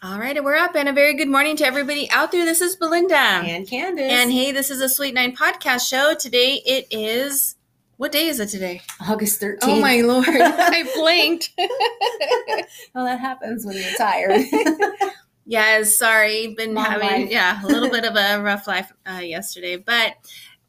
All right, we're up, and a very good morning to everybody out there. This is Belynda. And Candace. And hey, this is a Sweet Nine podcast show. Today it is, what day is it today? August 13th. Oh my Lord, I blinked. Well, that happens when you're tired. Yes, sorry, been Long having life. Yeah, a little bit of a rough life yesterday, but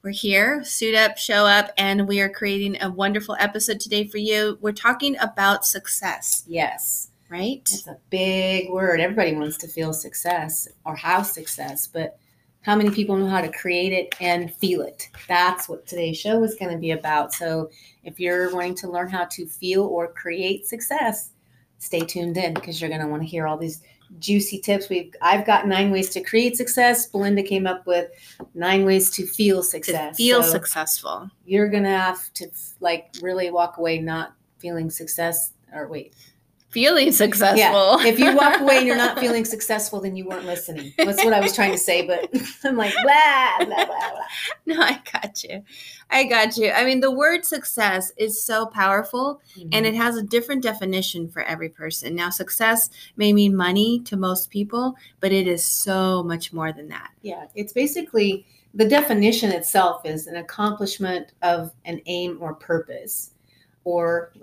we're here, suit up, show up, and we are creating a wonderful episode today for you. We're talking about success. Yes. Right? It's a big word. Everybody wants to feel success or have success, but how many people know how to create it and feel it? That's what today's show is going to be about. So if you're wanting to learn how to feel or create success, stay tuned in because you're going to want to hear all these juicy tips. I've got 9 ways to create success. Belynda came up with 9 ways to feel success. To feel so successful. You're going to have to really walk away not feeling success or feeling successful. Yeah. If you walk away and you're not feeling successful, then you weren't listening. That's what I was trying to say, but I'm like, blah, blah, blah, blah. No, I got you. I mean, the word success is so powerful, and it has a different definition for every person. Now, success may mean money to most people, but it is so much more than that. Yeah, it's basically, the definition itself is an accomplishment of an aim or purpose, or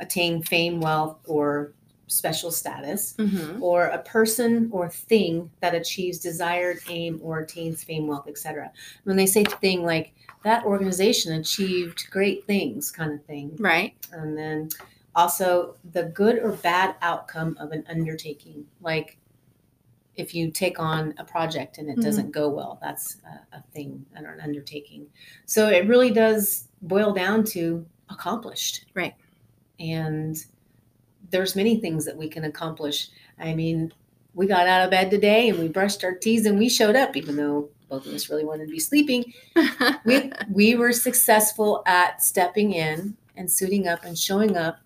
attain fame, wealth, or special status, or a person or thing that achieves desired aim or attains fame, wealth, etc. When they say thing, like that organization achieved great things kind of thing. Right. And then also the good or bad outcome of an undertaking. Like if you take on a project and it doesn't go well, that's a thing and an undertaking. So it really does boil down to accomplished. Right. And there's many things that we can accomplish. I mean, we got out of bed today and we brushed our teeth and we showed up, even though both of us really wanted to be sleeping. We were successful at stepping in and suiting up and showing up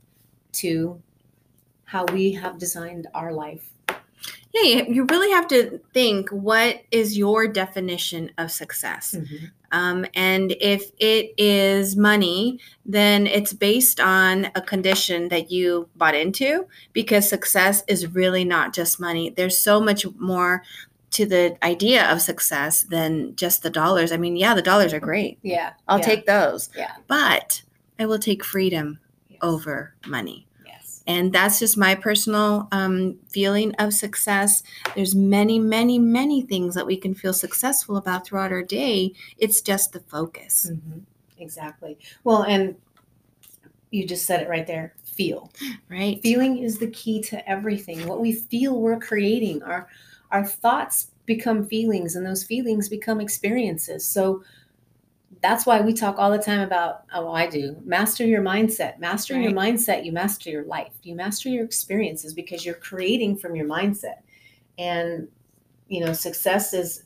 to how we have designed our life. Yeah, you really have to think, what is your definition of success? And if it is money, then it's based on a condition that you bought into, because success is really not just money. There's so much more to the idea of success than just the dollars. I mean, yeah, the dollars are great. Yeah. I'll take those. Yeah. But I will take freedom over money. And that's just my personal feeling of success. There's many, many, many things that we can feel successful about throughout our day. It's just the focus. Exactly. Well, and you just said it right there. Feel. Right. Feeling is the key to everything. What we feel, we're creating. Our thoughts become feelings, and those feelings become experiences. So that's why we talk all the time about, I do, master your mindset. Mastering your mindset, you master your life. You master your experiences because you're creating from your mindset. And, success is,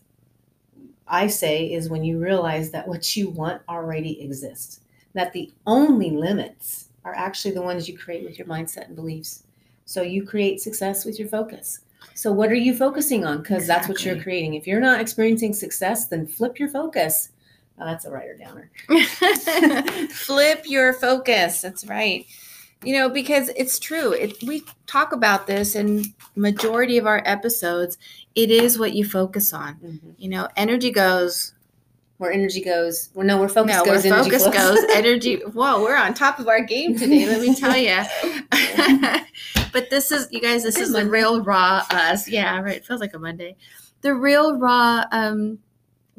I say, is when you realize that what you want already exists. That the only limits are actually the ones you create with your mindset and beliefs. So you create success with your focus. So what are you focusing on? Because that's what you're creating. If you're not experiencing success, then flip your focus. Oh, that's a writer downer. Flip your focus. That's right. Because it's true. We talk about this in majority of our episodes. It is what you focus on. Energy goes. Where energy goes. Well, no, where focus no, goes. Where energy focus flows. Goes. Energy. Whoa, we're on top of our game today. Let me tell you. But this is, you guys, this is the real raw us. Yeah, right. It feels like a Monday. The real raw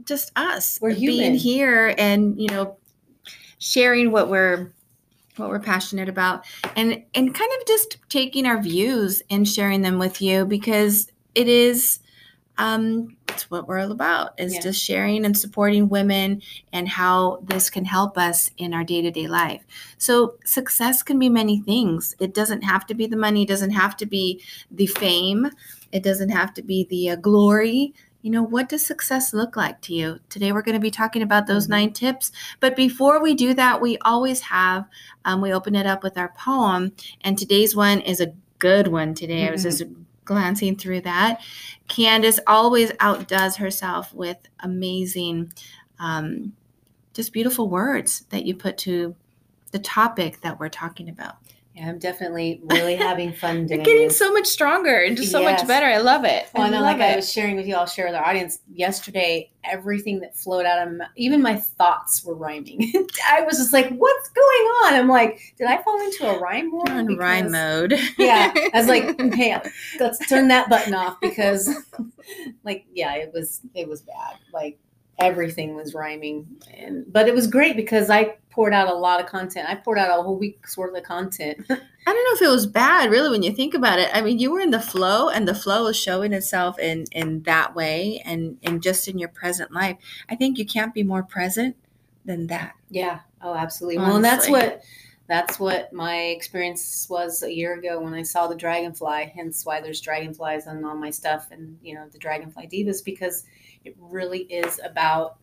just us. We're human. Being here and sharing what we're passionate about, and kind of just taking our views and sharing them with you, because it is it's what we're all about, is just sharing and supporting women and how this can help us in our day-to-day life. So success can be many things. It doesn't have to be the money. It doesn't have to be the fame. It doesn't have to be the glory. What does success look like to you? Today, we're going to be talking about those 9 tips. But before we do that, we always have, we open it up with our poem. And today's one is a good one today. I was just glancing through that. Candace always outdoes herself with amazing, just beautiful words that you put to the topic that we're talking about. Yeah, I'm definitely really having fun doing it. Getting this. So much stronger and just so much better. I love it. Well, I know, like I was sharing with you, I'll share with our audience yesterday, everything that flowed out of my, even my thoughts were rhyming. I was just like, what's going on? I'm like, did I fall into a rhyme war? Because, rhyme mode. Yeah. I was like, hey, let's turn that button off because like, yeah, it was bad. Like everything was rhyming, but it was great because I poured out a lot of content. I poured out a whole week's worth of content. I don't know if it was bad, really, when you think about it. I mean, you were in the flow, and the flow is showing itself in that way and just in your present life. I think you can't be more present than that. Yeah. Oh, absolutely. Honestly. Well, and that's what my experience was a year ago when I saw the dragonfly, hence why there's dragonflies on all my stuff and, you know, the Dragonfly Divas, because it really is about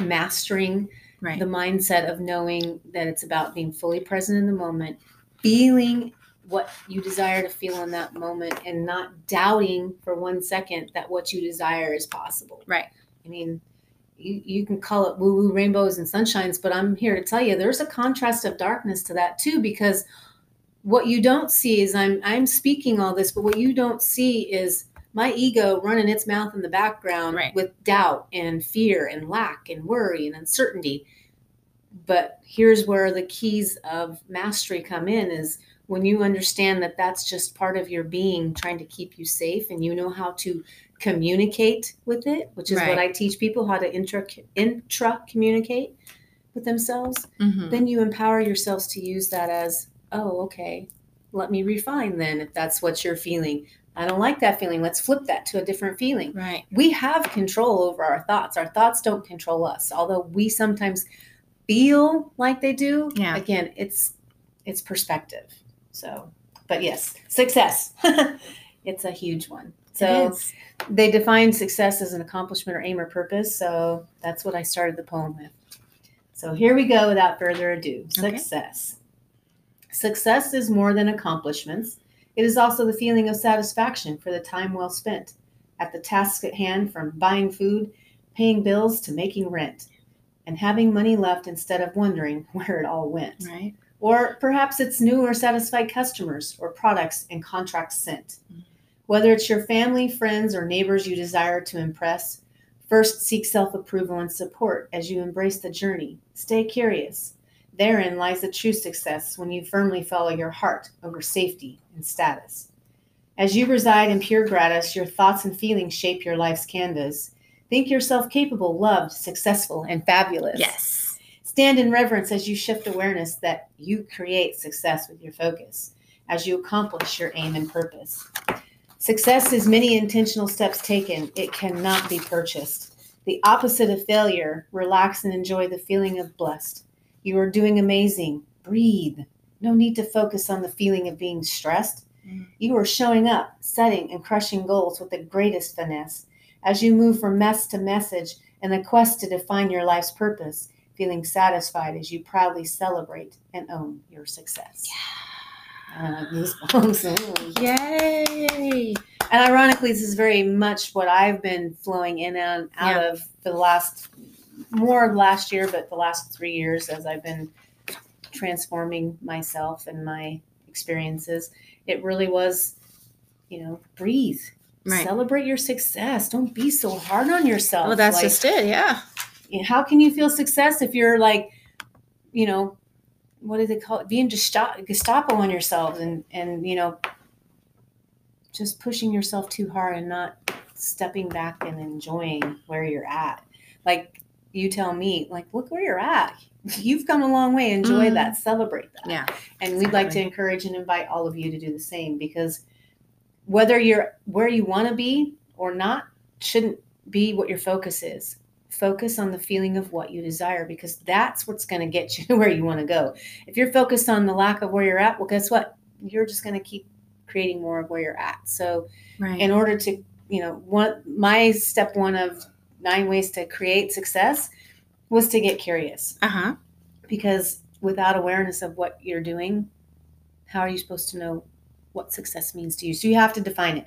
mastering the mindset of knowing that it's about being fully present in the moment, feeling what you desire to feel in that moment, and not doubting for 1 second that what you desire is possible. Right. I mean, you can call it woo-woo rainbows and sunshines, but I'm here to tell you there's a contrast of darkness to that too, because what you don't see is I'm speaking all this, but what you don't see is my ego running its mouth in the background with doubt and fear and lack and worry and uncertainty. But here's where the keys of mastery come in, is when you understand that that's just part of your being trying to keep you safe, and you know how to communicate with it, which is what I teach people, how to intra-communicate with themselves. Mm-hmm. Then you empower yourselves to use that as, oh, okay, let me refine then if that's what you're feeling. I don't like that feeling. Let's flip that to a different feeling. Right. We have control over our thoughts. Our thoughts don't control us, although we sometimes feel like they do. Yeah. Again, it's perspective. So, but yes, success. It's a huge one. So they define success as an accomplishment or aim or purpose. So that's what I started the poem with. So here we go without further ado. Success. Okay. Success is more than accomplishments. It is also the feeling of satisfaction for the time well spent at the task at hand, from buying food, paying bills, to making rent, and having money left instead of wondering where it all went. Right. Or perhaps it's new or satisfied customers or products and contracts sent. Whether it's your family, friends, or neighbors you desire to impress, first seek self-approval and support as you embrace the journey. Stay curious. Therein lies the true success, when you firmly follow your heart over safety and status. As you reside in pure gratis, your thoughts and feelings shape your life's canvas. Think yourself capable, loved, successful, and fabulous. Yes. Stand in reverence as you shift awareness that you create success with your focus, as you accomplish your aim and purpose. Success is many intentional steps taken. It cannot be purchased. The opposite of failure, relax and enjoy the feeling of blessed. You are doing amazing. Breathe. No need to focus on the feeling of being stressed. You are showing up, setting and crushing goals with the greatest finesse. As you move from mess to message in the quest to define your life's purpose, feeling satisfied as you proudly celebrate and own your success. Yeah. Yay! And ironically, this is very much what I've been flowing in and out of for the last... more last year, but the last 3 years, as I've been transforming myself and my experiences, it really was, you know, breathe, celebrate your success. Don't be so hard on yourself. Well, that's like, just it. Yeah. How can you feel success if you're like, you know, what do they call it? Being Gestapo on yourself and, you know, just pushing yourself too hard and not stepping back and enjoying where you're at. Like, you tell me, like, look where you're at. You've come a long way. Enjoy that. Celebrate that. Yeah, and we'd like to encourage and invite all of you to do the same, because whether you're where you want to be or not shouldn't be what your focus is. Focus on the feeling of what you desire, because that's what's going to get you to where you want to go. If you're focused on the lack of where you're at, well, guess what? You're just going to keep creating more of where you're at. So in order to, you know, my step one of 9 ways to create success was to get curious. Because without awareness of what you're doing, how are you supposed to know what success means to you? So you have to define it.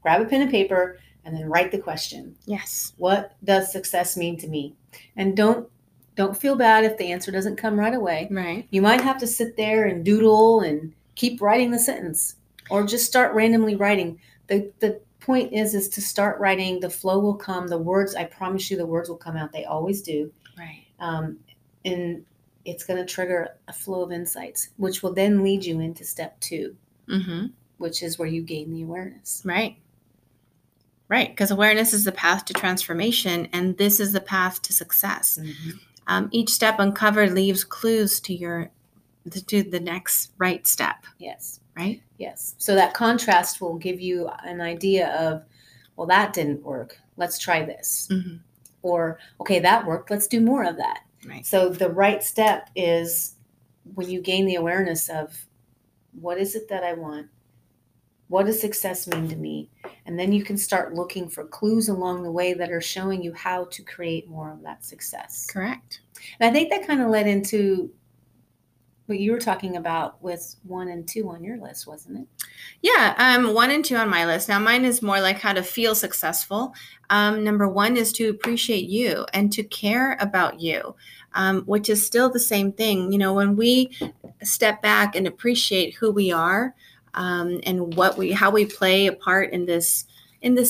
Grab a pen and paper and then write the question. Yes. What does success mean to me? And don't feel bad if the answer doesn't come right away. Right. You might have to sit there and doodle and keep writing the sentence or just start randomly writing. The point is to start writing. The flow will come. The words, I promise you, the words will come out. They always do. Right. And it's going to trigger a flow of insights, which will then lead you into step two, mm-hmm. which is where you gain the awareness. Right. Right. Because awareness is the path to transformation, and this is the path to success. Mm-hmm. Each step uncovered leaves clues to the next right step. Yes. Right? Yes. So that contrast will give you an idea of, well, that didn't work. Let's try this. Mm-hmm. Or, okay, that worked. Let's do more of that. Right. So the right step is when you gain the awareness of, what is it that I want? What does success mean to me? And then you can start looking for clues along the way that are showing you how to create more of that success. Correct. And I think that kind of led into what you were talking about with 1 and 2 on your list, wasn't it? Yeah, 1 and 2 on my list. Now, mine is more like how to feel successful. Number 1 is to appreciate you and to care about you, which is still the same thing. You know, when we step back and appreciate who we are, and how we play a part in this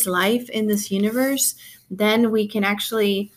life, in this universe, then we can actually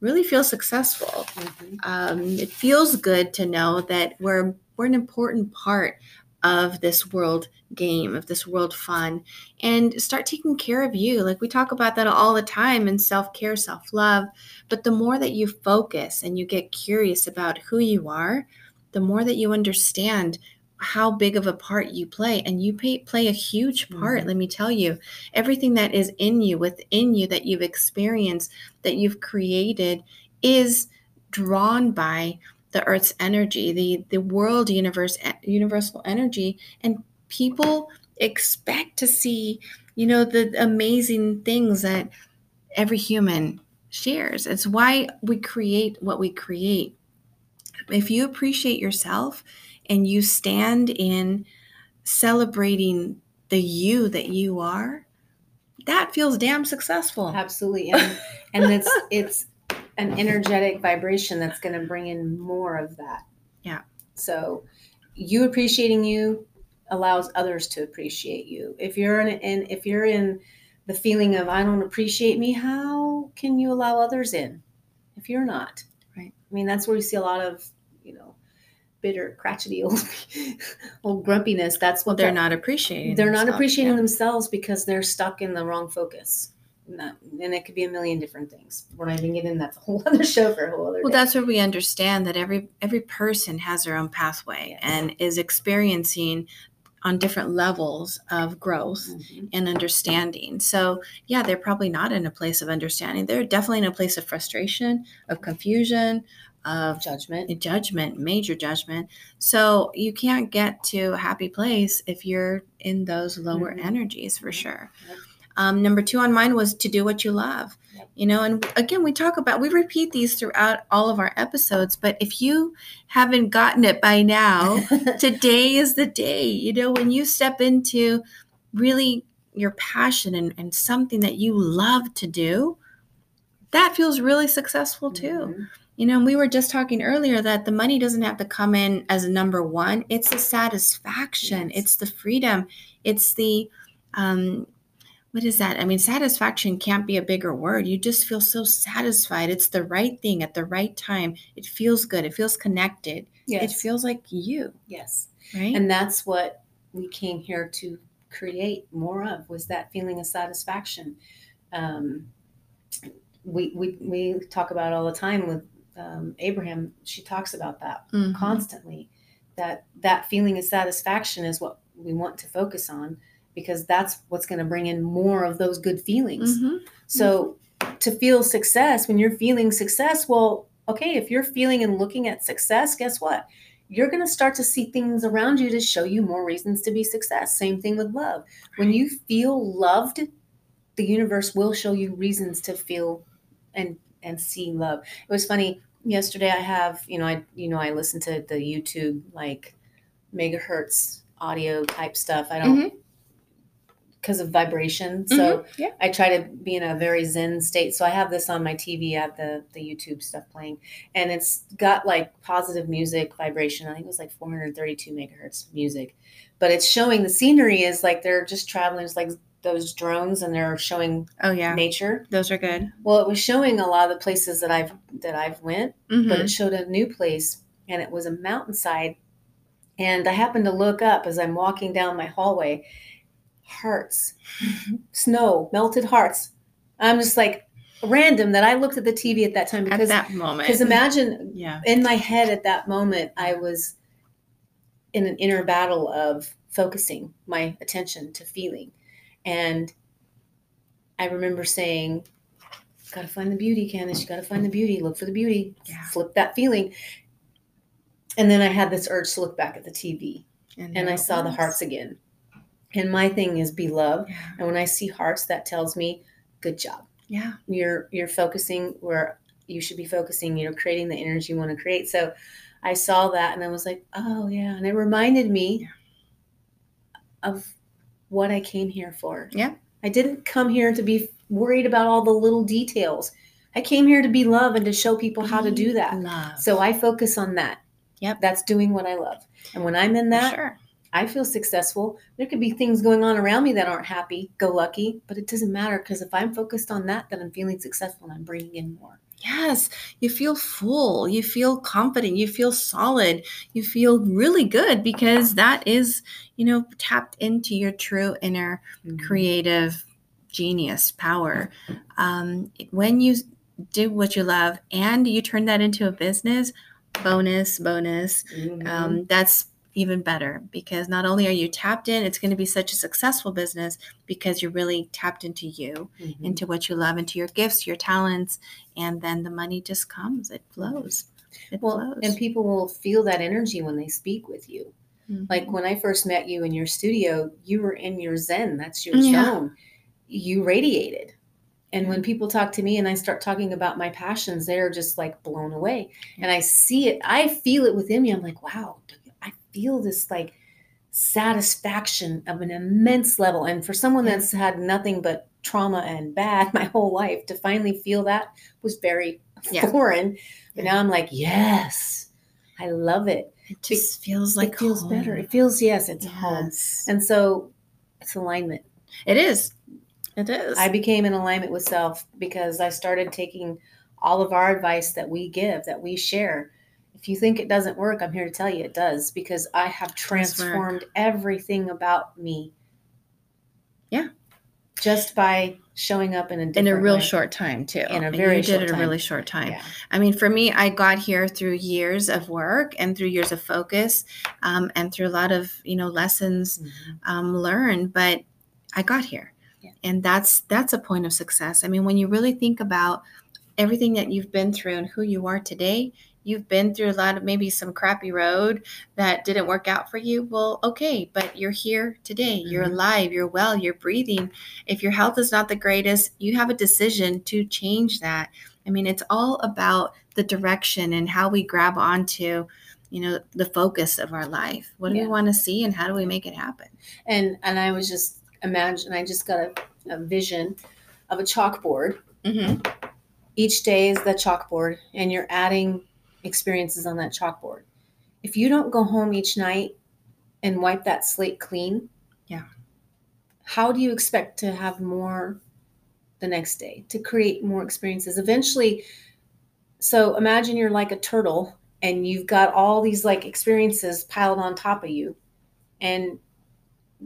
really feel successful. Mm-hmm. It feels good to know that we're an important part of this world game, of this world fun, and start taking care of you. Like we talk about that all the time in self-care, self-love, but the more that you focus and you get curious about who you are, the more that you understand how big of a part you play, and you play a huge part. Mm-hmm. Let me tell you, everything that is in you, within you, that you've experienced, that you've created, is drawn by the earth's energy, the world universe, universal energy. And people expect to see, you know, the amazing things that every human shares. It's why we create what we create. If you appreciate yourself, and you stand in celebrating the you that you are, that feels damn successful. Absolutely. And it's an energetic vibration that's going to bring in more of that. Yeah. So you appreciating you allows others to appreciate you. If you're in the feeling of, I don't appreciate me, how can you allow others in if you're not? Right. I mean, that's where you see a lot of, you know, bitter, crotchety old grumpiness. That's what they're not appreciating. They're not appreciating themselves because they're stuck in the wrong focus. And it could be a million different things. We're not even getting, that's a whole other show for a whole other day. Well, that's where we understand that every person has their own pathway, yes. and is experiencing on different levels of growth, mm-hmm. and understanding. So yeah, they're probably not in a place of understanding. They're definitely in a place of frustration, of confusion, of judgment, major judgment. So you can't get to a happy place if you're in those lower mm-hmm. energies, for sure. Yep. Number 2 on mine was to do what you love. Yep. You know, and again, we repeat these throughout all of our episodes, but if you haven't gotten it by now, today is the day, you know, when you step into really your passion and something that you love to do, that feels really successful too. Mm-hmm. You know, and we were just talking earlier that the money doesn't have to come in as number 1. It's the satisfaction. Yes. It's the freedom. It's the, what is that? I mean, satisfaction can't be a bigger word. You just feel so satisfied. It's the right thing at the right time. It feels good. It feels connected. Yes. It feels like you. Yes. Right. And that's what we came here to create more of, was that feeling of satisfaction. We talk about it all the time with, Abraham, she talks about that mm-hmm. constantly, that feeling of satisfaction is what we want to focus on, because that's what's going to bring in more of those good feelings. Mm-hmm. So mm-hmm. to feel success, when you're feeling success, well, okay, if you're feeling and looking at success, guess what? You're going to start to see things around you to show you more reasons to be success. Same thing with love. Right. When you feel loved, the universe will show you reasons to feel and see love. It was funny yesterday. I listen to the YouTube, like, megahertz audio type stuff. I don't mm-hmm. because of vibration. Mm-hmm. So yeah. I try to be in a very zen state. So I have this on my TV. I have the YouTube stuff playing, and it's got like positive music vibration. I think it was like 432 megahertz music, but it's showing the scenery is like, they're just traveling. It's like those drones and they're showing nature. Those are good. Well, it was showing a lot of the places that I've went, mm-hmm. but it showed a new place and it was a mountainside. And I happened to look up as I'm walking down my hallway, hearts, snow, melted hearts. I'm just like random that I looked at the TV at that time. Because, at that moment. Because imagine in my head at that moment, I was in an inner battle of focusing my attention to feeling. And I remember saying, gotta find the beauty, Candice. You gotta find the beauty. Look for the beauty. Yeah. Flip that feeling. And then I had this urge to look back at the TV. And I saw the hearts again. And my thing is be love. Yeah. And when I see hearts, that tells me, good job. Yeah. You're focusing where you should be focusing. You're creating the energy you want to create. So I saw that and I was like, oh, yeah. And it reminded me of what I came here for. Yeah. I didn't come here to be worried about all the little details. I came here to be love and to show people how to do that. Love. So I focus on that. Yep. That's doing what I love. And when I'm in that, I feel successful. There could be things going on around me that aren't happy, go lucky, but it doesn't matter because if I'm focused on that, then I'm feeling successful and I'm bringing in more. Yes. You feel full. You feel confident. You feel solid. You feel really good because that is, tapped into your true inner creative genius power. When you do what you love and you turn that into a business, bonus. Mm-hmm. That's even better because not only are you tapped in, it's going to be such a successful business because you're really tapped into you, mm-hmm. into what you love, into your gifts, your talents, and then the money just comes. It flows. And people will feel that energy when they speak with you. Mm-hmm. Like when I first met you in your studio, you were in your zen. That's your zone. You radiated. And when people talk to me and I start talking about my passions, they're just like blown away. And I see it. I feel it within me. I'm like, wow, I feel this like satisfaction of an immense level. And for someone that's had nothing but trauma and bad my whole life, to finally feel that was very foreign. But now I'm like, yes, I love it. It just feels like it feels home. Better. It feels, it's home. And so it's alignment. It is. It is. I became in alignment with self because I started taking all of our advice that we give, that we share. If you think it doesn't work, I'm here to tell you it does because I have transformed everything about me. Yeah. Just by showing up in a different way. Short time too. In a very short time. You did it in a really short time. Yeah. I mean, for me, I got here through years of work and through years of focus and through a lot of, lessons learned, but I got here. Yeah. And that's a point of success. I mean, when you really think about everything that you've been through and who you are today, you've been through a lot of maybe some crappy road that didn't work out for you. Well, okay, but you're here today. Mm-hmm. You're alive. You're well. You're breathing. If your health is not the greatest, you have a decision to change that. I mean, it's all about the direction and how we grab onto the focus of our life. What do we want to see and how do we make it happen? And I was just, I just got a vision of a chalkboard. Mm-hmm. Each day is the chalkboard, and you're adding experiences on that chalkboard. If you don't go home each night and wipe that slate clean, how do you expect to have more the next day, to create more experiences? Eventually, so imagine you're like a turtle, and you've got all these like experiences piled on top of you, and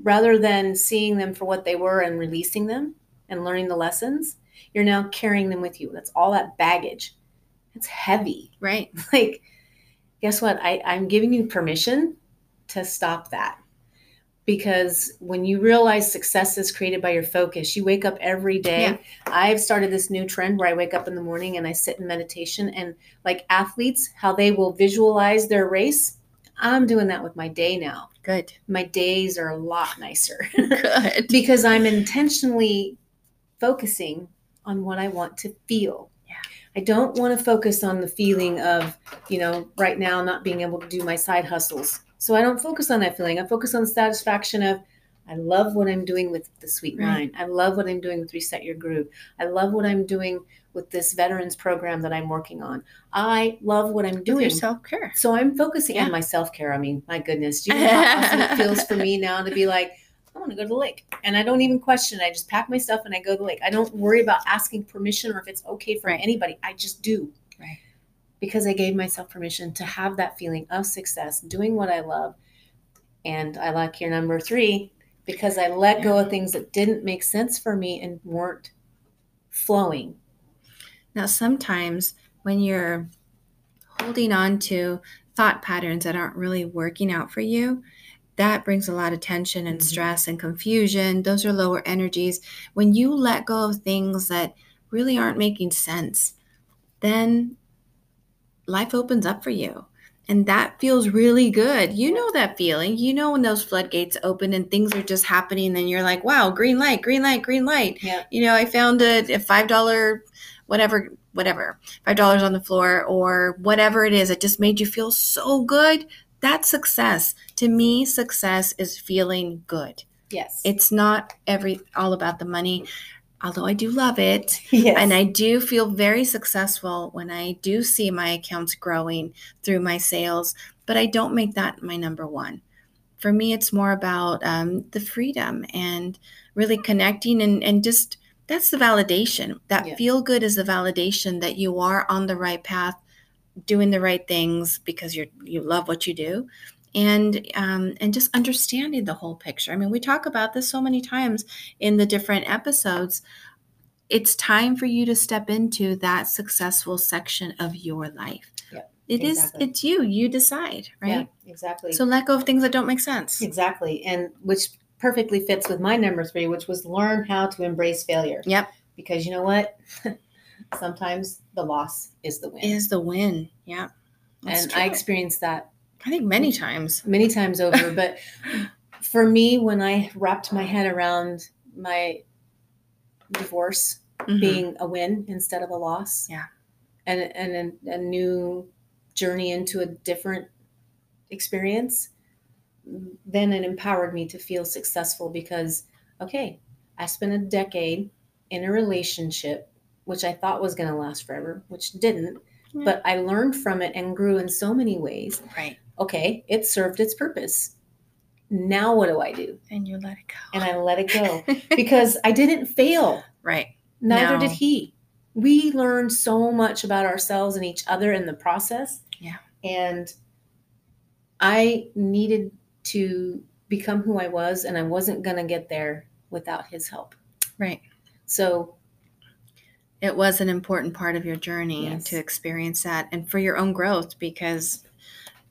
rather than seeing them for what they were and releasing them and learning the lessons, you're now carrying them with you. That's all that baggage. It's heavy, right? Like, guess what? I'm giving you permission to stop that because when you realize success is created by your focus, you wake up every day. Yeah. I've started this new trend where I wake up in the morning and I sit in meditation and like athletes, how they will visualize their race. I'm doing that with my day now. Good. My days are a lot nicer. Good. Because I'm intentionally focusing on what I want to feel. Yeah. I don't want to focus on the feeling of, right now not being able to do my side hustles. So I don't focus on that feeling. I focus on the satisfaction of I love what I'm doing with the Sweet Nine. I love what I'm doing with Reset Your Groove. I love what I'm doing with this veterans program that I'm working on. I love what I'm doing. With your self-care. So I'm focusing on my self-care. I mean, my goodness, do you know how awesome it feels for me now to be like, I want to go to the lake. And I don't even question it. I just pack my stuff and I go to the lake. I don't worry about asking permission or if it's okay for anybody. I just do. Right. Because I gave myself permission to have that feeling of success, doing what I love. And I like your number 3, because I let go of things that didn't make sense for me and weren't flowing. Now, sometimes when you're holding on to thought patterns that aren't really working out for you, that brings a lot of tension and stress and confusion. Those are lower energies. When you let go of things that really aren't making sense, then life opens up for you. And that feels really good. You know that feeling. You know when those floodgates open and things are just happening and you're like, wow, green light, green light, green light. Yeah. You know, I found a $5, whatever, $5 on the floor or whatever it is. It just made you feel so good. That's success. To me, success is feeling good. Yes. It's not all about the money, although I do love it. Yes. And I do feel very successful when I do see my accounts growing through my sales, but I don't make that my number one. For me, it's more about the freedom and really connecting and just that's the validation. That feel good is the validation that you are on the right path, doing the right things because you love what you do, and just understanding the whole picture. I mean, we talk about this so many times in the different episodes. It's time for you to step into that successful section of your life. Yep, It is. It's you. You decide, right? Yeah, exactly. So let go of things that don't make sense. Exactly, and which perfectly fits with my number 3, which was learn how to embrace failure. Yep. Because you know what? Sometimes the loss is the win. Is the win, yeah. And true. I experienced that. I think many times over. But for me, when I wrapped my head around my divorce being a win instead of a loss, and a new journey into a different experience, then it empowered me to feel successful because, okay, I spent a decade in a relationship which I thought was going to last forever, which didn't, but I learned from it and grew in so many ways. Right. Okay. It served its purpose. Now what do I do? And you let it go. And I let it go because I didn't fail. Right. Neither did he. We learned so much about ourselves and each other in the process. Yeah. And I needed to become who I was, and I wasn't going to get there without his help. Right. So it was an important part of your journey to experience that and for your own growth, because,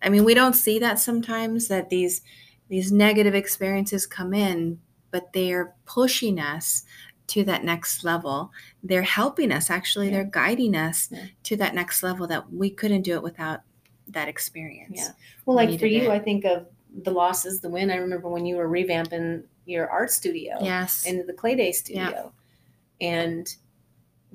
I mean, we don't see that sometimes, that these negative experiences come in, but they are pushing us to that next level. They're helping us. Actually, they're guiding us to that next level that we couldn't do it without that experience. Yeah. Well, like for you, I think of the loss is the win. I remember when you were revamping your art studio into the Clay Day Studio. Yeah. And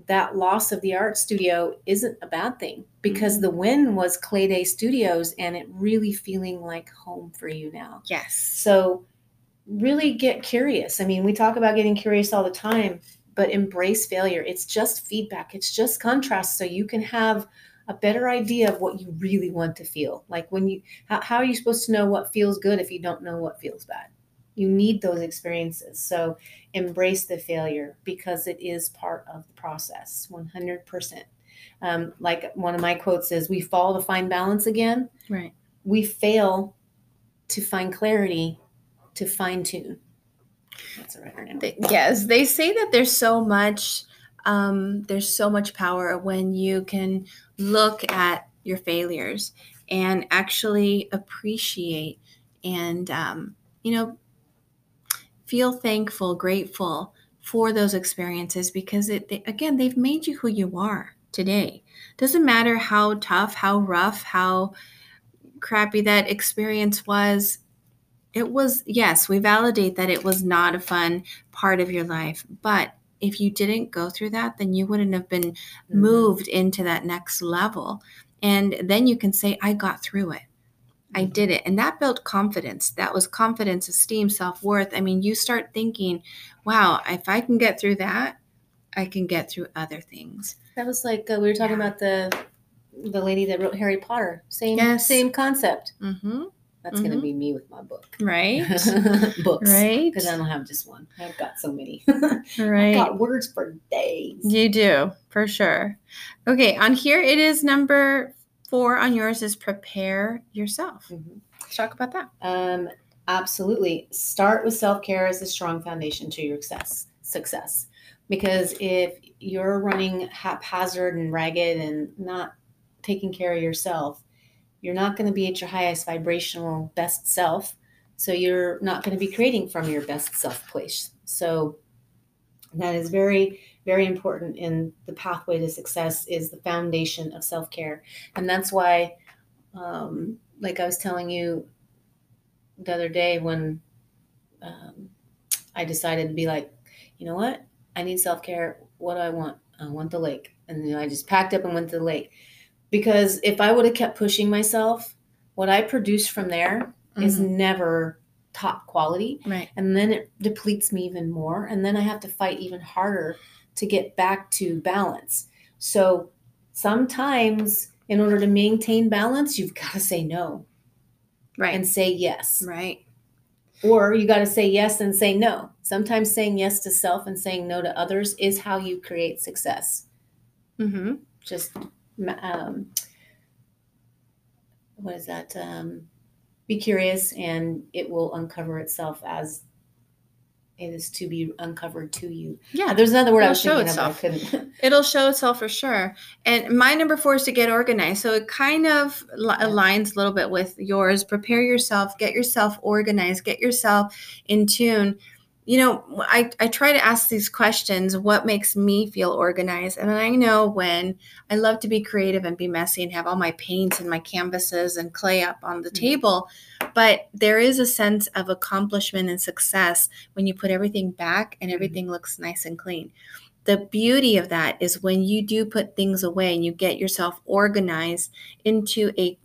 that loss of the art studio isn't a bad thing, because the win was Clay Day Studios and it really feeling like home for you now. Yes. So really get curious. I mean, we talk about getting curious all the time, but embrace failure. It's just feedback. It's just contrast. So you can have a better idea of what you really want to feel. Like how are you supposed to know what feels good if you don't know what feels bad? You need those experiences. So embrace the failure because it is part of the process, 100%. Like one of my quotes is, we fall to find balance again. Right. We fail to find clarity, to fine tune. That's a right now. Yes. They say that there's so much power when you can look at your failures and actually appreciate and, feel thankful, grateful for those experiences, because they've made you who you are today. Doesn't matter how tough, how rough, how crappy that experience was. It was, yes, we validate that it was not a fun part of your life. But if you didn't go through that, then you wouldn't have been moved into that next level. And then you can say, I got through it. I did it. And that built confidence. That was confidence, esteem, self-worth. I mean, you start thinking, wow, if I can get through that, I can get through other things. That was like we were talking about the lady that wrote Harry Potter. Same concept. Mm-hmm. That's going to be me with my book. Right. Books. Right. Because I don't have just one. I've got so many. Right. I've got words for days. You do, for sure. Okay. On here, it is number 4 on yours is prepare yourself. Mm-hmm. Let's talk about that. Absolutely. Start with self-care as a strong foundation to your success. Because if you're running haphazard and ragged and not taking care of yourself, you're not going to be at your highest vibrational best self. So you're not going to be creating from your best self place. So that is very, very important in the pathway to success is the foundation of self-care. And that's why, like I was telling you the other day when I decided to be like, you know what? I need self-care. What do I want? I want the lake. And then I just packed up and went to the lake. Because if I would have kept pushing myself, what I produce from there is never top quality. Right. And then it depletes me even more. And then I have to fight even harder to get back to balance. So sometimes in order to maintain balance, you've got to say no. Right. And say yes. Right. Or you got to say yes and say no. Sometimes saying yes to self and saying no to others is how you create success. Mm-hmm. Just... what is that? Be curious and it will uncover itself as it is to be uncovered to you. Yeah. There's another word I was thinking about. It'll show itself for sure. And my number 4 is to get organized. So it kind of aligns a little bit with yours. Prepare yourself, get yourself organized, get yourself in tune. You know, I try to ask these questions, what makes me feel organized? And I know when I love to be creative and be messy and have all my paints and my canvases and clay up on the table, but there is a sense of accomplishment and success when you put everything back and everything looks nice and clean. The beauty of that is when you do put things away and you get yourself organized into a,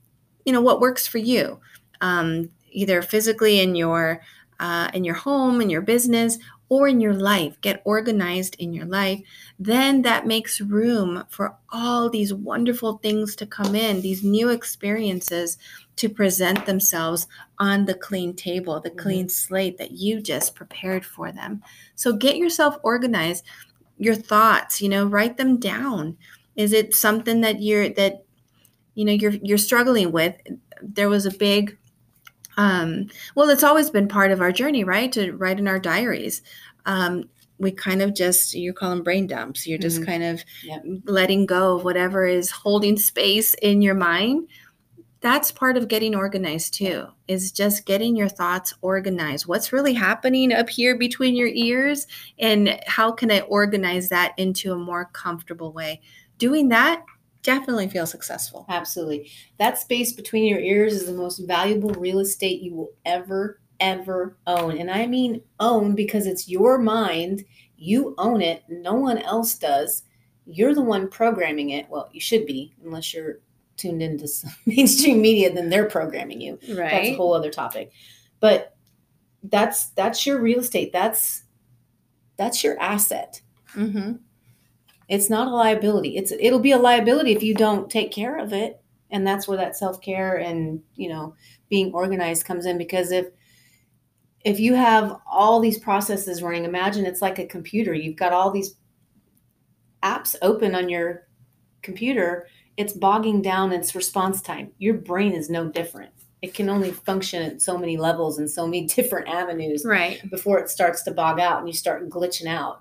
you know, what works for you, either physically in your home, in your business, or in your life. Get organized in your life. Then that makes room for all these wonderful things to come in, these new experiences to present themselves on the clean table, the clean slate that you just prepared for them. So get yourself organized. Your thoughts, you know, write them down. Is it something that you're struggling with? There was a big well, it's always been part of our journey, right? To write in our diaries. We kind of just, you call them brain dumps. You're just kind of letting go of whatever is holding space in your mind. That's part of getting organized too, is just getting your thoughts organized. What's really happening up here between your ears and how can I organize that into a more comfortable way? Doing that definitely feel successful. Absolutely. That space between your ears is the most valuable real estate you will ever, ever own. And I mean own because it's your mind. You own it. No one else does. You're the one programming it. Well, you should be, unless you're tuned into some mainstream media, then they're programming you. Right. That's a whole other topic. But that's your real estate. That's your asset. Mm-hmm. It's not a liability. It'll be a liability if you don't take care of it. And that's where that self-care and, you know, being organized comes in. Because if you have all these processes running, imagine it's like a computer. You've got all these apps open on your computer. It's bogging down its response time. Your brain is no different. It can only function at so many levels and so many different avenues before it starts to bog out and you start glitching out.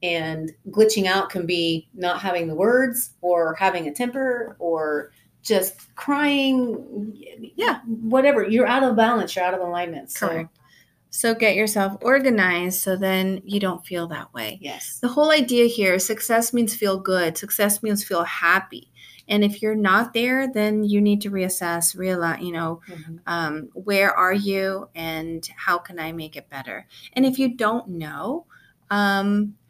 And glitching out can be not having the words or having a temper or just crying. Yeah, whatever. You're out of balance. You're out of alignment. Correct. So get yourself organized so then you don't feel that way. Yes. The whole idea here is success means feel good. Success means feel happy. And if you're not there, then you need to reassess, realize, you know, where are you and how can I make it better? And if you don't know,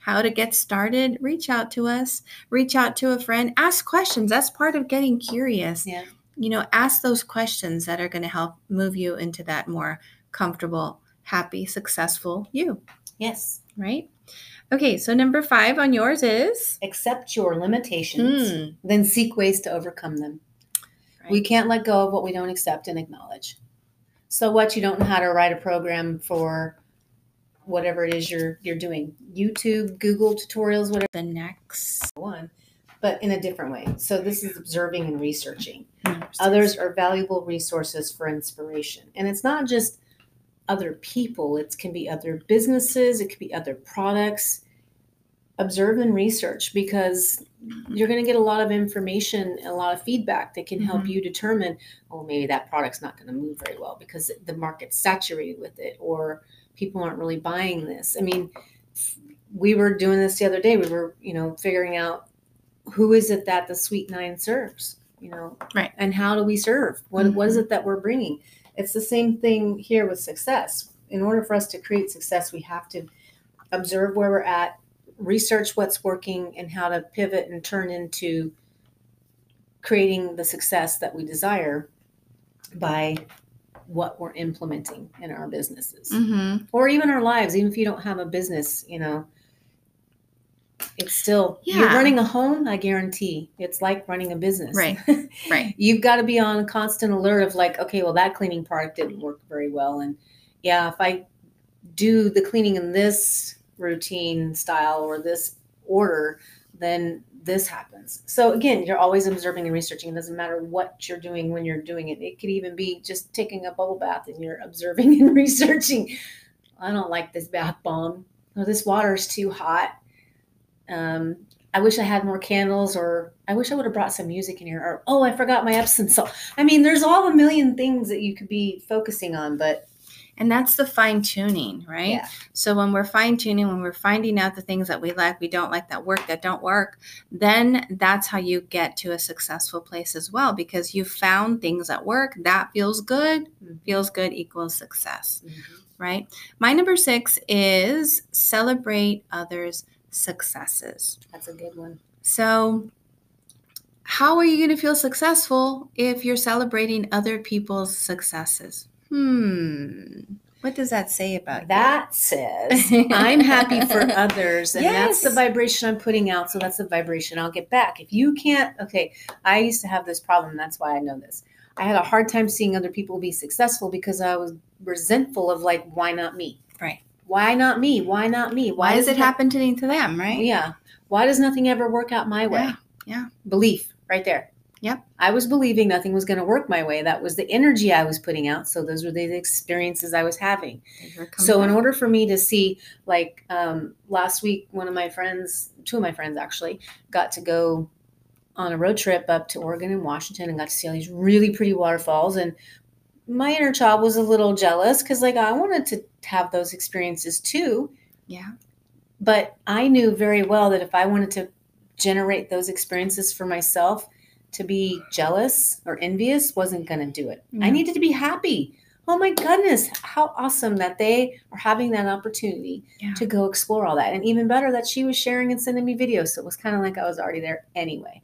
how to get started, reach out to us, reach out to a friend, ask questions. That's part of getting curious. Yeah. you know, ask those questions that are going to help move you into that more comfortable, happy, successful you. Yes. Right? Okay, so number 5 on yours is? Accept your limitations, then seek ways to overcome them. Right. We can't let go of what we don't accept and acknowledge. So what, you don't know how to write a program for whatever it is you're doing. YouTube, Google tutorials, whatever. The next one, but in a different way. So this is observing and researching. Others are valuable resources for inspiration. And it's not just other people. It can be other businesses. It could be other products. Observe and research, because you're going to get a lot of information, a lot of feedback that can help you determine, oh, maybe that product's not going to move very well because the market's saturated with it, or people aren't really buying this. I mean, we were doing this the other day. We were, you know, figuring out who is it that the Sweet Nine serves, you know, right? And how do we serve? What is it that we're bringing? It's the same thing here with success. In order for us to create success, we have to observe where we're at, research what's working, and how to pivot and turn into creating the success that we desire by what we're implementing in our businesses or even our lives. Even if you don't have a business, you know, it's still, you're running a home, I guarantee. It's like running a business. Right, right. You've got to be on constant alert of like, okay, well, that cleaning product didn't work very well. And yeah, if I do the cleaning in this routine style or this order, then this happens. So again, you're always observing and researching. It doesn't matter what you're doing when you're doing it. It could even be just taking a bubble bath and you're observing and researching. I don't like this bath bomb. Oh, this water is too hot. I wish I had more candles, or I wish I would have brought some music in here, or, oh, I forgot my Epsom salt. I mean, there's all a million things that you could be focusing on, but. And that's the fine tuning, right? Yeah. So when we're fine tuning, when we're finding out the things that we like, we don't like, that don't work, then that's how you get to a successful place as well, because you found things that work. That feels good. Feels good equals success, right? My number 6 is celebrate others' successes. That's a good one. So how are you going to feel successful if you're celebrating other people's successes? What does that say about that? That says I'm happy for others, and that's the vibration I'm putting out. So that's the vibration I'll get back. If you can't, okay, I used to have this problem. That's why I know this. I had a hard time seeing other people be successful because I was resentful of like, why not me? Right. Why not me? Why not me? Why does it happen to them, right? Yeah. Why does nothing ever work out my way? Yeah. Belief right there. Yep. I was believing nothing was going to work my way. That was the energy I was putting out. So those were the experiences I was having. So in order for me to see, like last week, two of my friends actually, got to go on a road trip up to Oregon and Washington and got to see all these really pretty waterfalls. And my inner child was a little jealous because, like, I wanted to have those experiences too. Yeah. But I knew very well that if I wanted to generate those experiences for myself, to be jealous or envious wasn't going to do it. I needed to be happy. Oh my goodness, how awesome that they are having that opportunity to go explore all that. And even better that she was sharing and sending me videos. So it was kind of like I was already there anyway.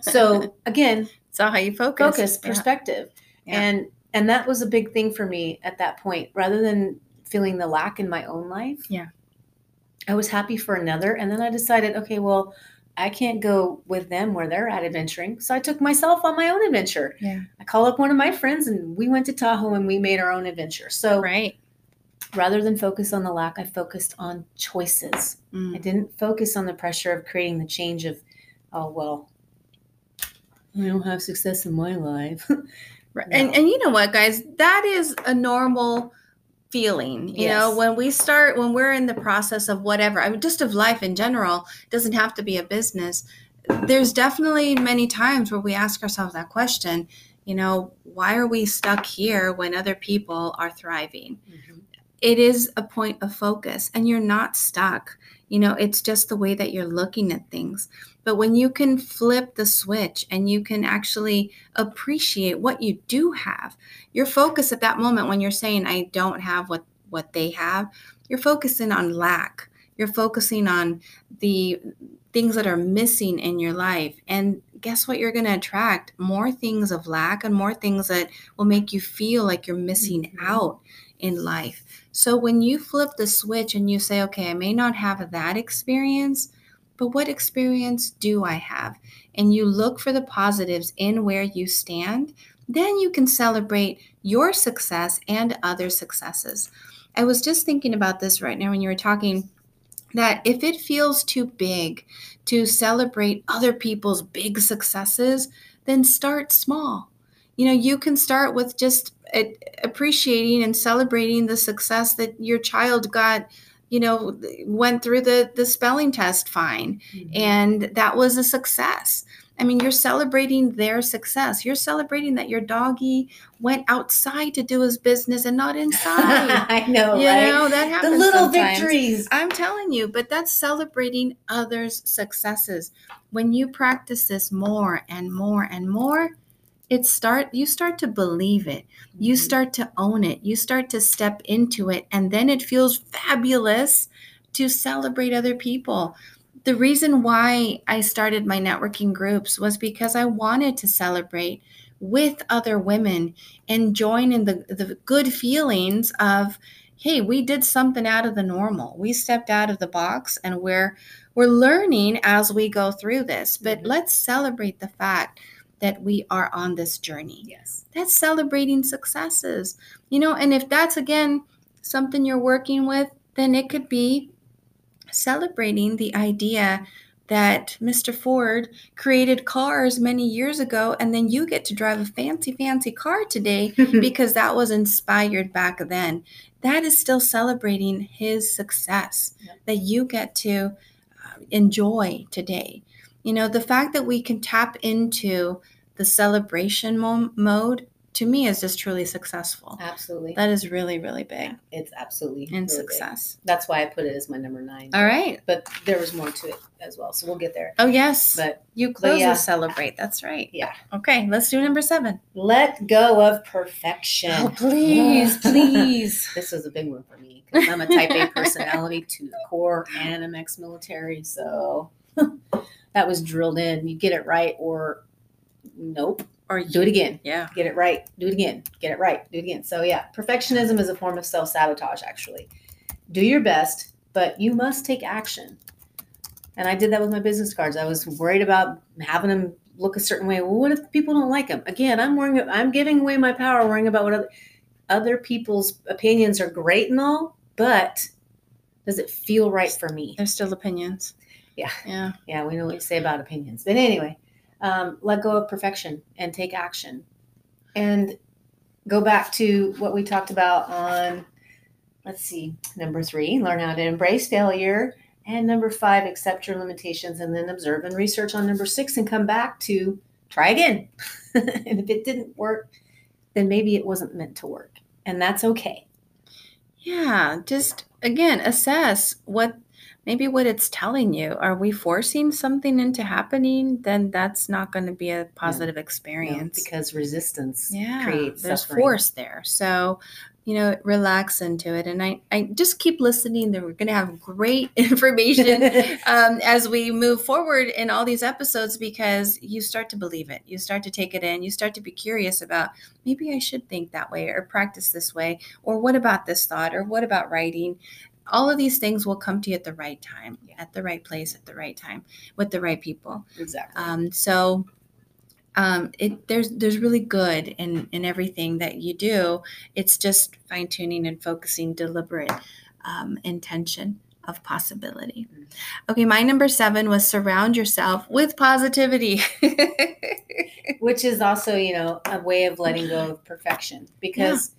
So again, it's all how you focus perspective. Yeah. And that was a big thing for me at that point. Rather than feeling the lack in my own life, I was happy for another. And then I decided, okay, well, I can't go with them where they're at adventuring. So I took myself on my own adventure. Yeah. I called up one of my friends and we went to Tahoe and we made our own adventure. So rather than focus on the lack, I focused on choices. I didn't focus on the pressure of creating the change of, oh, well, I don't have success in my life. Right. No. And you know what, guys, that is a normal feeling, you know, when we're in the process of whatever, I mean, just of life in general, doesn't have to be a business. There's definitely many times where we ask ourselves that question, you know, why are we stuck here when other people are thriving? It is a point of focus and you're not stuck. You know, it's just the way that you're looking at things. But when you can flip the switch and you can actually appreciate what you do have, your focus at that moment when you're saying, I don't have what they have, you're focusing on lack. You're focusing on the things that are missing in your life. And guess what you're going to attract? More things of lack and more things that will make you feel like you're missing out in life. So when you flip the switch and you say, okay, I may not have that experience, but what experience do I have? And you look for the positives in where you stand, then you can celebrate your success and other successes. I was just thinking about this right now when you were talking, that if it feels too big to celebrate other people's big successes, then start small. You know, you can start with just appreciating and celebrating the success that your child got, you know, went through the spelling test fine. Mm-hmm. And that was a success. I mean, you're celebrating their success. You're celebrating that your doggy went outside to do his business and not inside. I know, you right? You know, that happens the little sometimes. Victories. I'm telling you, but that's celebrating others' successes. When you practice this more and more and more, you start to believe it. You start to own it. You start to step into it. And then it feels fabulous to celebrate other people. The reason why I started my networking groups was because I wanted to celebrate with other women and join in the good feelings of, hey, we did something out of the normal. We stepped out of the box and we're learning as we go through this. But let's celebrate the fact that we are on this journey. Yes. That's celebrating successes. You know, and if that's, again, something you're working with, then it could be celebrating the idea that Mr. Ford created cars many years ago, and then you get to drive a fancy, fancy car today because that was inspired back then. That is still celebrating his success that you get to enjoy today. You know, the fact that we can tap into the celebration mode, to me, is just truly successful. Absolutely. That is really, really big. Yeah, it's absolutely. And really success. Big. That's why I put it as my number 9. All right. But there was more to it as well. So we'll get there. Oh, yes. But you close with celebrate. That's right. Yeah. Okay. Let's do number 7. Let go of perfection. Oh, please, please. This was a big one for me because I'm a type A personality to the core, and I'm ex-military. So... that was drilled in. You get it right or nope. Or do it again. Yeah. Get it right. Do it again. Get it right. Do it again. So yeah, perfectionism is a form of self-sabotage, actually. Do your best, but you must take action. And I did that with my business cards. I was worried about having them look a certain way. Well, what if people don't like them? Again, I'm giving away my power worrying about what other people's opinions are great and all, but does it feel right for me? They're still opinions. Yeah, we know what you say about opinions. But anyway, let go of perfection and take action. And go back to what we talked about on, let's see, number 3, learn how to embrace failure. And number 5, accept your limitations and then observe and research on number 6 and come back to try again. And if it didn't work, then maybe it wasn't meant to work. And that's okay. Yeah, just, again, assess what it's telling you. Are we forcing something into happening? Then that's not going to be a positive experience. No, because resistance creates there's suffering. Force there. So, you know, relax into it. And I just keep listening. We're going to have great information as we move forward in all these episodes, because you start to believe it. You start to take it in. You start to be curious about, maybe I should think that way or practice this way. Or what about this thought? Or what about writing? All of these things will come to you at the right time, at the right place, at the right time, with the right people. Exactly. There's really good in everything that you do. It's just fine tuning and focusing deliberate intention of possibility. Okay, my number 7 was surround yourself with positivity. Which is also, you know, a way of letting go of perfection. Because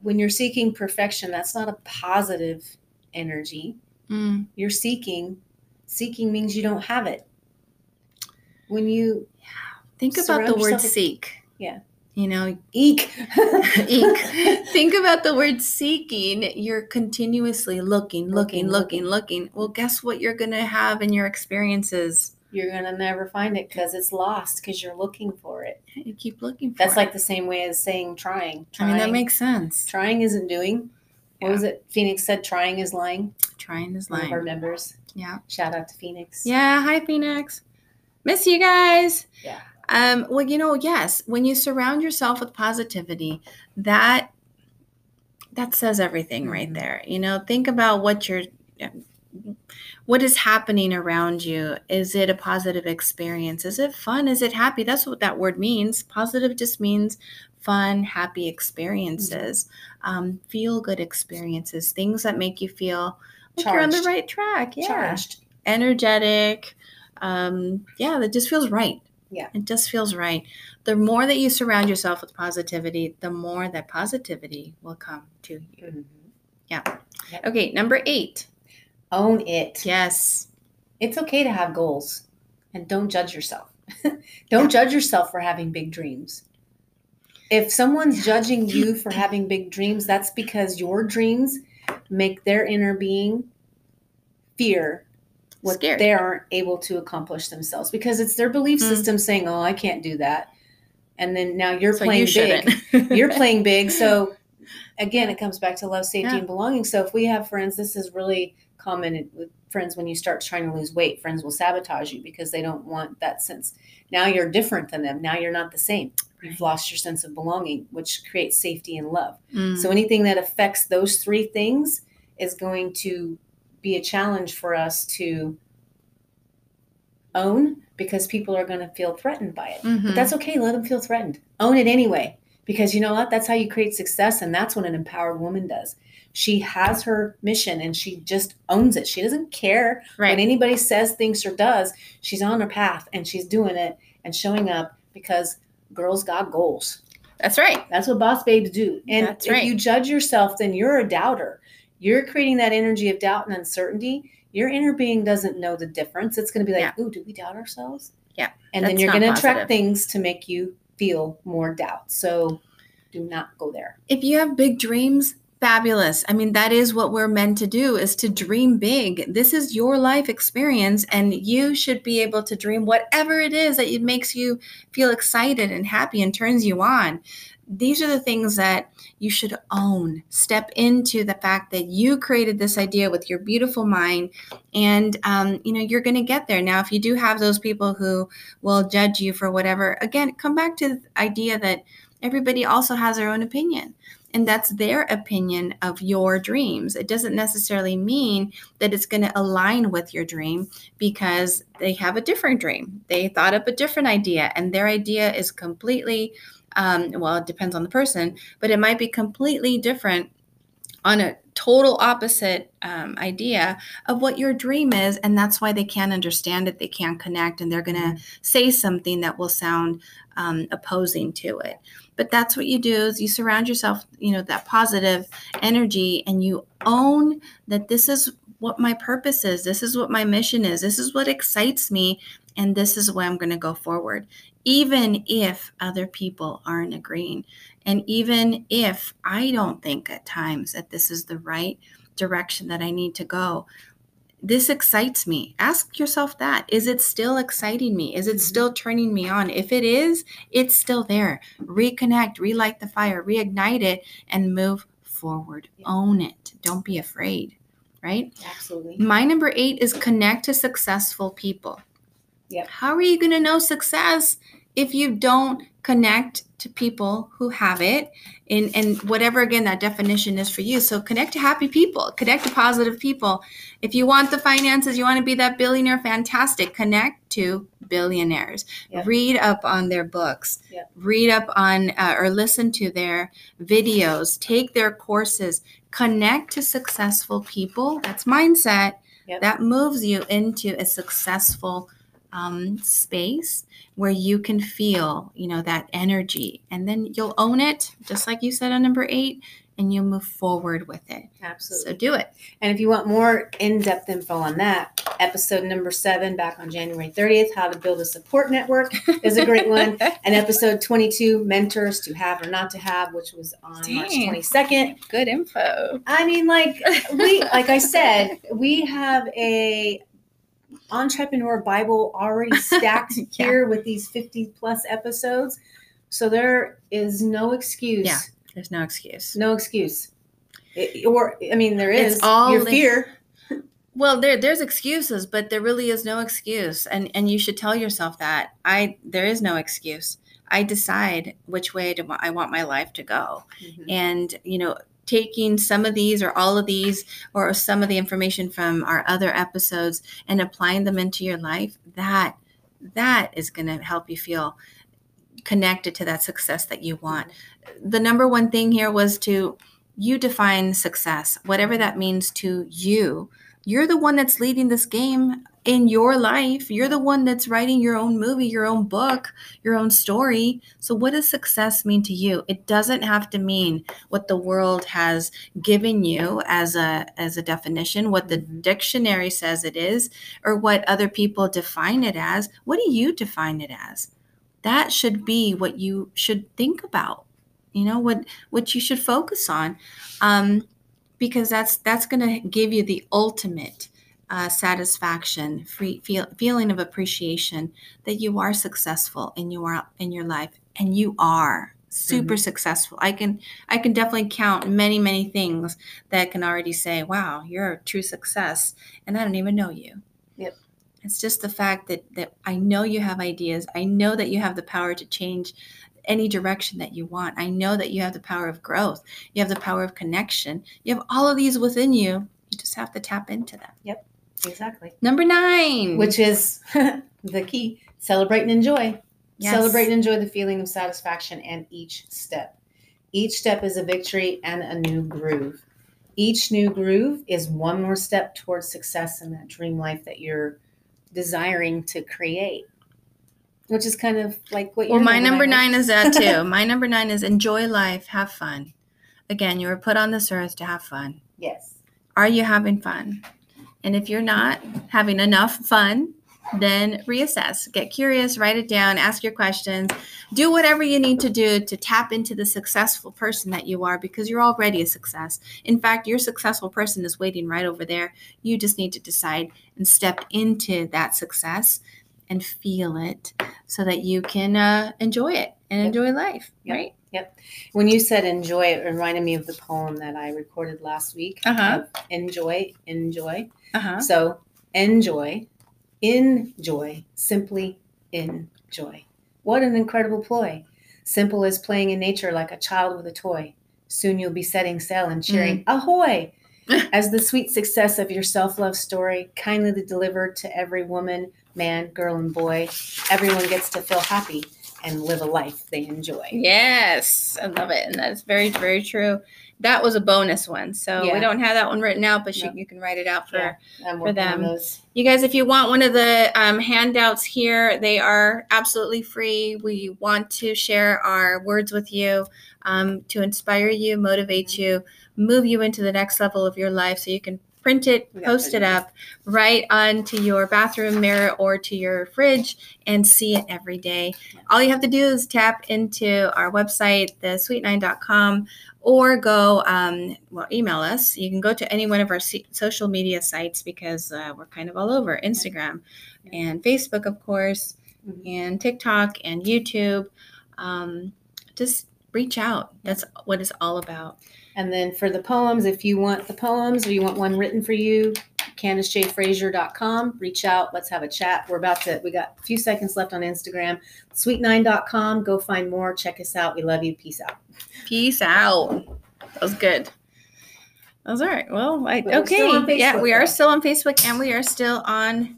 when you're seeking perfection, that's not a positive energy. You're seeking means you don't have it. When you think about the word seek, you know, eek. Think about the word seeking. You're continuously looking. Well, guess what you're gonna have in your experiences? You're gonna never find it because it's lost, because you're looking for it. You keep looking for that's it. Like the same way as saying trying. I mean, that makes sense. Trying isn't doing. What was it? Phoenix said trying is lying. Trying is lying. One of our members. Yeah. Shout out to Phoenix. Yeah. Hi, Phoenix. Miss you guys. Yeah. Well, you know, yes, when you surround yourself with positivity, that says everything right there. You know, think about what is happening around you. Is it a positive experience? Is it fun? Is it happy? That's what that word means. Positive just means fun, happy experiences, feel good experiences, things that make you feel like charged. You're on the right track. Yeah. Charged. Energetic. Yeah, that just feels right. Yeah. It just feels right. The more that you surround yourself with positivity, the more that positivity will come to you. Mm-hmm. Yeah. Yep. Okay. Number 8. Own it. Yes. It's okay to have goals and don't judge yourself. Judge yourself for having big dreams. If someone's judging you for having big dreams, that's because your dreams make their inner being fear what scary. They aren't able to accomplish themselves, because it's their belief system saying, oh, I can't do that. And then now you're playing big. You're playing big. So again, it comes back to love, safety, and belonging. So if we have friends, this is really common with friends. When you start trying to lose weight, friends will sabotage you because they don't want that sense. Now you're different than them. Now you're not the same. Right. You've lost your sense of belonging, which creates safety and love. So anything that affects those 3 things is going to be a challenge for us to own, because people are going to feel threatened by it. But that's okay. Let them feel threatened. Own it anyway, because you know what? That's how you create success. And that's what an empowered woman does. She has her mission and she just owns it. She doesn't care when anybody says, thinks, or does. She's on her path and she's doing it and showing up, because girls got goals. That's right. That's what boss babes do. And if you judge yourself, then you're a doubter. You're creating that energy of doubt and uncertainty. Your inner being doesn't know the difference. It's going to be like, ooh, do we doubt ourselves? Yeah. And then you're going to attract things to make you feel more doubt. So do not go there. If you have big dreams, fabulous. I mean, that is what we're meant to do, is to dream big. This is your life experience, and you should be able to dream whatever it is that makes you feel excited and happy and turns you on. These are the things that you should own. Step into the fact that you created this idea with your beautiful mind, and you know, you're going to get there. Now, if you do have those people who will judge you for whatever, again, come back to the idea that everybody also has their own opinion. And that's their opinion of your dreams. It doesn't necessarily mean that it's going to align with your dream, because they have a different dream. They thought up a different idea, and their idea is completely, well, it depends on the person, but it might be completely different on a total opposite idea of what your dream is. And that's why they can't understand it. They can't connect, and they're going to say something that will sound opposing to it. But that's what you do, is you surround yourself, you know, that positive energy, and you own that this is what my purpose is. This is what my mission is. This is what excites me. And this is where I'm going to go forward, even if other people aren't agreeing. And even if I don't think at times that this is the right direction that I need to go, this excites me. Ask yourself that. Is it still exciting me? Is it still turning me on? If it is, it's still there. Reconnect, relight the fire, reignite it, and move forward. Yeah. Own it. Don't be afraid, right? Absolutely. My number 8 is connect to successful people. Yeah. How are you going to know success if you don't connect to people who have it, and whatever, again, that definition is for you. So connect to happy people, connect to positive people. If you want the finances, you want to be that billionaire, fantastic. Connect to billionaires. Yep. Read up on their books. Yep. Read up on or listen to their videos. Take their courses. Connect to successful people. That's mindset. Yep. That moves you into a successful space where you can feel, you know, that energy, and then you'll own it, just like you said on number 8, and you'll move forward with it. Absolutely. So do it. And if you want more in-depth info on that, episode number 7, back on January 30th, how to build a support network is a great one. And episode 22, mentors to have or not to have, which was on March 22nd. Good info. I mean, like I said, we have a entrepreneur Bible already stacked here with these 50 plus episodes. So there is no excuse. Yeah, there's no excuse. No excuse. There is. It's all your fear. Well, there's excuses, but there really is no excuse. And you should tell yourself that. There is no excuse. I decide which way I want my life to go. Mm-hmm. And, taking some of these or all of these or some of the information from our other episodes and applying them into your life, that is going to help you feel connected to that success that you want. The number one thing here was to you define success, whatever that means to you. You're the one that's leading this game in your life. You're the one that's writing your own movie, your own book, your own story. So what does success mean to you? It doesn't have to mean what the world has given you as a definition, what the dictionary says it is, or what other people define it as. What do you define it as? That should be what you should think about, what you should focus on, because that's going to give you the ultimate satisfaction, feeling of appreciation that you are successful and you are in your life, and you are super successful. I can definitely count many things that can already say, wow, you're a true success, and I don't even know you. Yep. It's just the fact that I know you have ideas. I know that you have the power to change any direction that you want. I know that you have the power of growth. You have the power of connection. You have all of these within you. You just have to tap into them. Yep, exactly. Number 9. Which is the key. Celebrate and enjoy. Yes. Celebrate and enjoy the feeling of satisfaction in each step. Each step is a victory and a new groove. Each new groove is one more step towards success in that dream life that you're desiring to create, which is kind of like what you're doing. Well, my number 9 is that too. My number 9 is enjoy life, have fun. Again, you were put on this earth to have fun. Yes. Are you having fun? And if you're not having enough fun, then reassess, get curious, write it down, ask your questions, do whatever you need to do to tap into the successful person that you are, because you're already a success. In fact, your successful person is waiting right over there. You just need to decide and step into that success and feel it so that you can enjoy it and enjoy life, right? Yep. When you said enjoy, it reminded me of the poem that I recorded last week. Enjoy. So enjoy. Enjoy, simply enjoy. What an incredible ploy. Simple as playing in nature like a child with a toy. Soon you'll be setting sail and cheering, ahoy! As the sweet success of your self-love story, kindly delivered to every woman, man, girl, and boy, everyone gets to feel happy and live a life they enjoy. Yes, I love it. And that's very, very true. That was a bonus one. So we don't have that one written out, but you can write it out for them. You guys, if you want one of the handouts here, they are absolutely free. We want to share our words with you to inspire you, motivate you, move you into the next level of your life, so you can print it, post it up, right onto your bathroom mirror or to your fridge, and see it every day. All you have to do is tap into our website, thesweet9.com, or go email us. You can go to any one of our social media sites, because we're kind of all over Instagram and Facebook, of course, and TikTok and YouTube. Just reach out. That's what it's all about. And then for the poems, if you want the poems or you want one written for you, CandiceJFrazier.com. Reach out. Let's have a chat. We got a few seconds left on Instagram. Sweet9.com. Go find more. Check us out. We love you. Peace out. Peace out. That was good. That was all right. Well, okay. Yeah, we are still on Facebook, and we are still on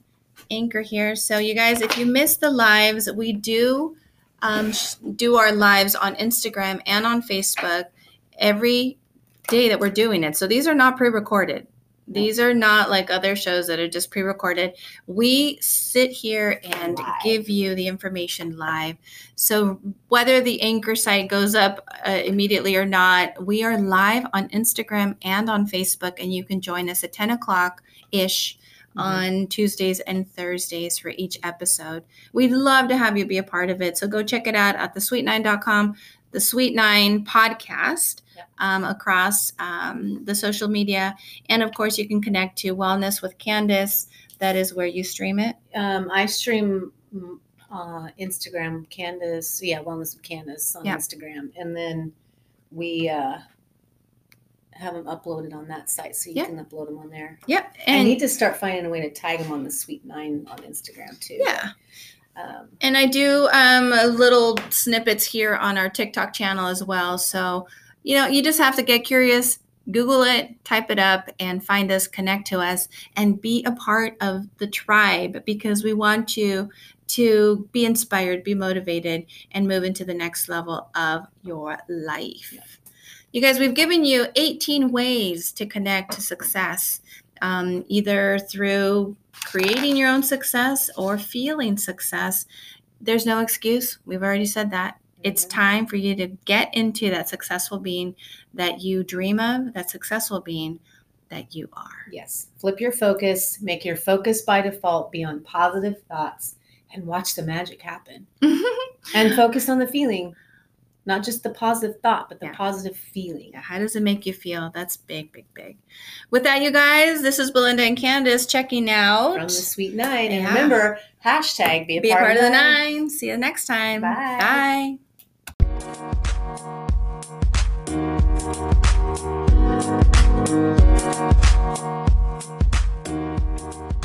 Anchor here. So you guys, if you missed the lives, we do our lives on Instagram and on Facebook every day that we're doing it. So these are not pre-recorded. These are not like other shows that are just pre-recorded. We sit here and give you the information live. So whether the Anchor site goes up immediately or not, we are live on Instagram and on Facebook, and you can join us at 10 o'clock-ish on Tuesdays and Thursdays for each episode. We'd love to have you be a part of it. So go check it out at thesweet9.com, the Sweet Nine podcast, across the social media. And of course, you can connect to Wellness with Candice. That is where you stream it. I stream Instagram, Candice. Yeah, Wellness with Candice on Instagram. And then we have them uploaded on that site, so you can upload them on there. Yep. And I need to start finding a way to tag them on the Sweet Nine on Instagram too. Yeah. And I do little snippets here on our TikTok channel as well. So, you know, you just have to get curious, Google it, type it up, and find us, connect to us, and be a part of the tribe, because we want you to be inspired, be motivated, and move into the next level of your life. You guys, we've given you 18 ways to connect to success, either through creating your own success or feeling success. There's no excuse. We've already said that. It's time for you to get into that successful being that you dream of, that successful being that you are. Yes. Flip your focus. Make your focus by default be on positive thoughts and watch the magic happen. And focus on the feeling, not just the positive thought, but the positive feeling. Yeah. How does it make you feel? That's big, big, big. With that, you guys, this is Belynda and Candace checking out. From the Sweet Nine. Yeah. And remember, hashtag be a part of the nine. See you next time. Bye. Bye. Thank you.